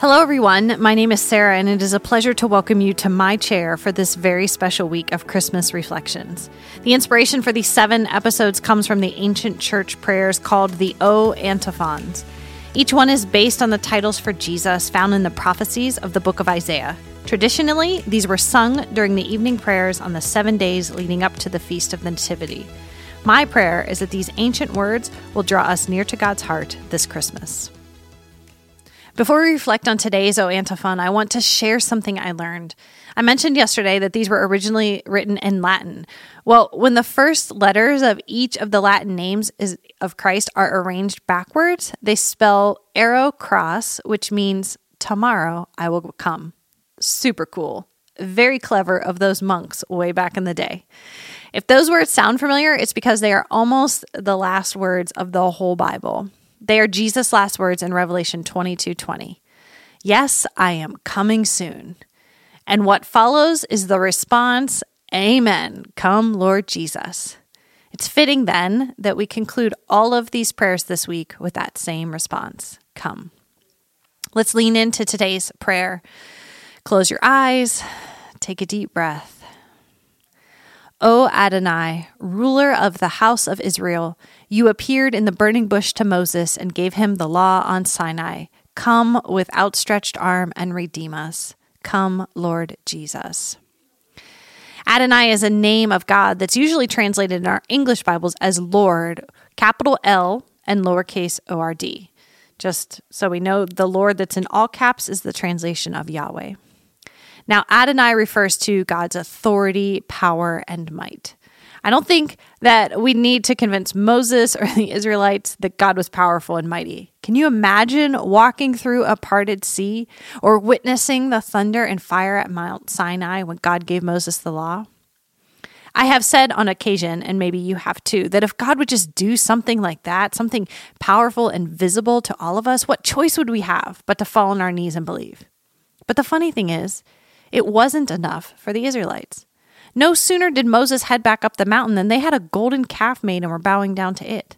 Hello, everyone. My name is Sarah, and it is a pleasure to welcome you to my chair for this very special week of Christmas reflections. The inspiration for these 7 episodes comes from the ancient church prayers called the O Antiphons. Each one is based on the titles for Jesus found in the prophecies of the book of Isaiah. Traditionally, these were sung during the evening prayers on the 7 days leading up to the Feast of the Nativity. My prayer is that these ancient words will draw us near to God's heart this Christmas. Before we reflect on today's O Antiphon, I want to share something I learned. I mentioned yesterday that these were originally written in Latin. Well, when the first letters of each of the Latin names of Christ are arranged backwards, they spell Ero Cross, which means tomorrow I will come. Super cool. Very clever of those monks way back in the day. If those words sound familiar, it's because they are almost the last words of the whole Bible. They are Jesus' last words in Revelation 22:20. Yes, I am coming soon. And what follows is the response, Amen, come Lord Jesus. It's fitting then that we conclude all of these prayers this week with that same response, come. Let's lean into today's prayer. Close your eyes, take a deep breath. O Adonai, ruler of the house of Israel, you appeared in the burning bush to Moses and gave him the law on Sinai. Come with outstretched arm and redeem us. Come, Lord Jesus. Adonai is a name of God that's usually translated in our English Bibles as Lord, capital L and lowercase O-R-D. Just so we know, the Lord that's in all caps is the translation of Yahweh. Now, Adonai refers to God's authority, power, and might. I don't think that we need to convince Moses or the Israelites that God was powerful and mighty. Can you imagine walking through a parted sea or witnessing the thunder and fire at Mount Sinai when God gave Moses the law? I have said on occasion, and maybe you have too, that if God would just do something like that, something powerful and visible to all of us, what choice would we have but to fall on our knees and believe? But the funny thing is, it wasn't enough for the Israelites. No sooner did Moses head back up the mountain than they had a golden calf made and were bowing down to it.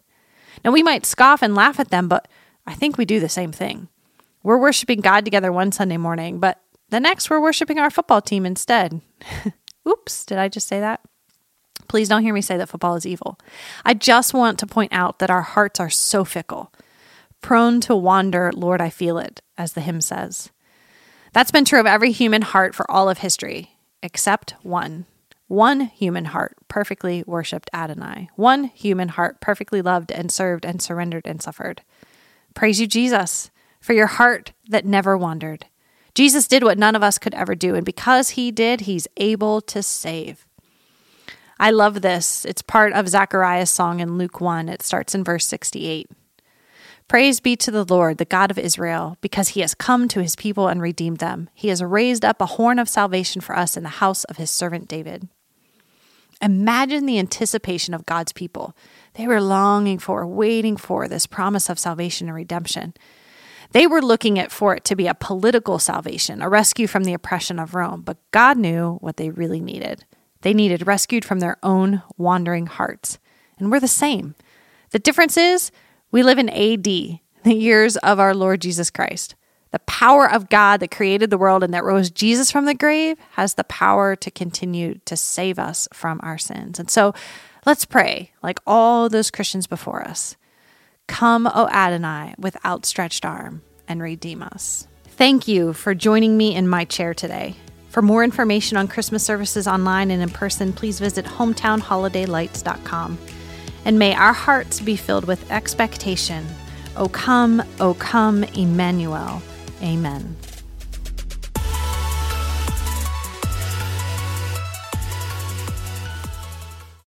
Now, we might scoff and laugh at them, but I think we do the same thing. We're worshiping God together one Sunday morning, but the next we're worshiping our football team instead. Oops, did I just say that? Please don't hear me say that football is evil. I just want to point out that our hearts are so fickle. Prone to wander, Lord, I feel it, as the hymn says. That's been true of every human heart for all of history, except one. One human heart perfectly worshiped Adonai. One human heart perfectly loved and served and surrendered and suffered. Praise you, Jesus, for your heart that never wandered. Jesus did what none of us could ever do, and because he did, he's able to save. I love this. It's part of Zechariah's song in Luke 1. It starts in verse 68. Praise be to the Lord, the God of Israel, because he has come to his people and redeemed them. He has raised up a horn of salvation for us in the house of his servant David. Imagine the anticipation of God's people. They were longing for, waiting for this promise of salvation and redemption. They were looking for it to be a political salvation, a rescue from the oppression of Rome. But God knew what they really needed. They needed rescued from their own wandering hearts. And we're the same. The difference is, we live in AD, the years of our Lord Jesus Christ. The power of God that created the world and that rose Jesus from the grave has the power to continue to save us from our sins. And so let's pray like all those Christians before us. Come, O Adonai, with outstretched arm and redeem us. Thank you for joining me in my chair today. For more information on Christmas services online and in person, please visit hometownholidaylights.com. And may our hearts be filled with expectation. O come, Emmanuel. Amen.